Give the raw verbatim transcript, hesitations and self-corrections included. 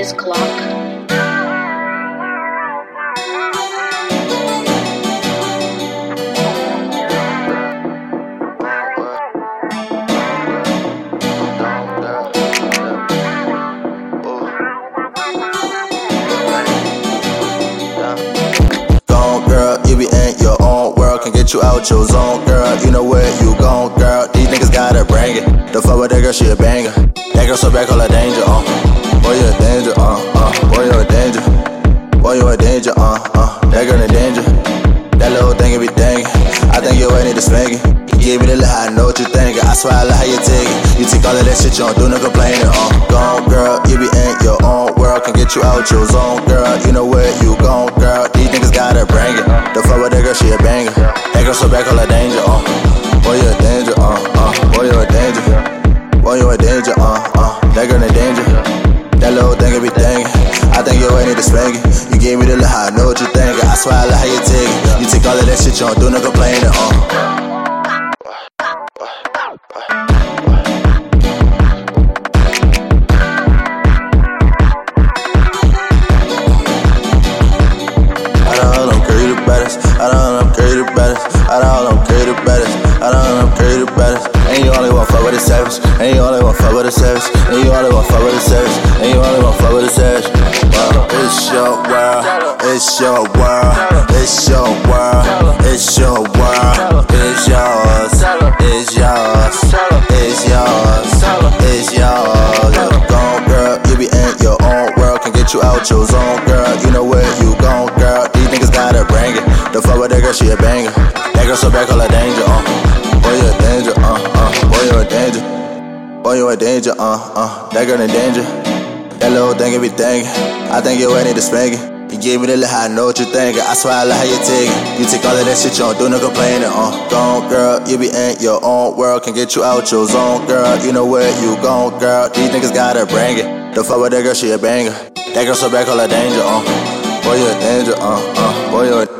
George's clock. You out your zone, girl, you know where you gon', girl. These niggas gotta bring it. The fuck with that girl, she a banger. That girl so bad, call her danger, uh. Boy, you a danger, uh, uh. Boy, you a danger. Boy, you a danger, uh, uh. That girl in danger. That little thing it be dangin'. I think you ain't need to slang it. You give me the look, I know what you thinkin'. I swear I like how you take it. You take all of that shit, you don't do no complainin', uh. Gone, girl, you be in your own world. Can get you out your zone, girl, you know where you gon', girl. These niggas gotta bring it. The fuck with that girl, she a banger. That girl so bad, call her danger, uh. Boy, you a danger, uh, uh. Boy, you a danger. Boy, you a danger, uh, uh. That girl in danger. That little thing it be dangin'. I think you ain't need to spank it. You gave me the look, I know what you thinkin'. I swear I like how you take it. You take all of that shit, you don't do no complainin', uh. I done upgraded the baddest, I done upgraded the baddest, I done upgraded the baddest. And you only want fuck with the savage, and you only want fuck with the savage, and you only want fuck with the savage, and you only want fuck with the savage. Well, it's your world, it's your world, it's your world, it's your world, it's yours, it's yours, it's yours, it's yours. Gone girl, you be in your own world, can get you out your zone, girl. You know where you gone, girl. These niggas gotta bring it. The fuck with that girl, she a banger. That girl so bad, call her danger, uh. Boy, you a danger, uh, uh. Boy, you a danger. Boy, you a danger, uh, uh. That girl in danger. That little thing it be thinking. I think you ain't need to spank it. You gave me the look, I know what you thinking. I swear I like how you take it. You take all of that shit, you don't do no complaining, uh. Gone, girl, you be in your own world. Can get you out your zone, girl. You know where you gone, girl. These niggas gotta bring it. The fuck with that girl, she a banger. That girl so bad, call her danger, uh. Boy, you a danger, uh, uh. Boy, you a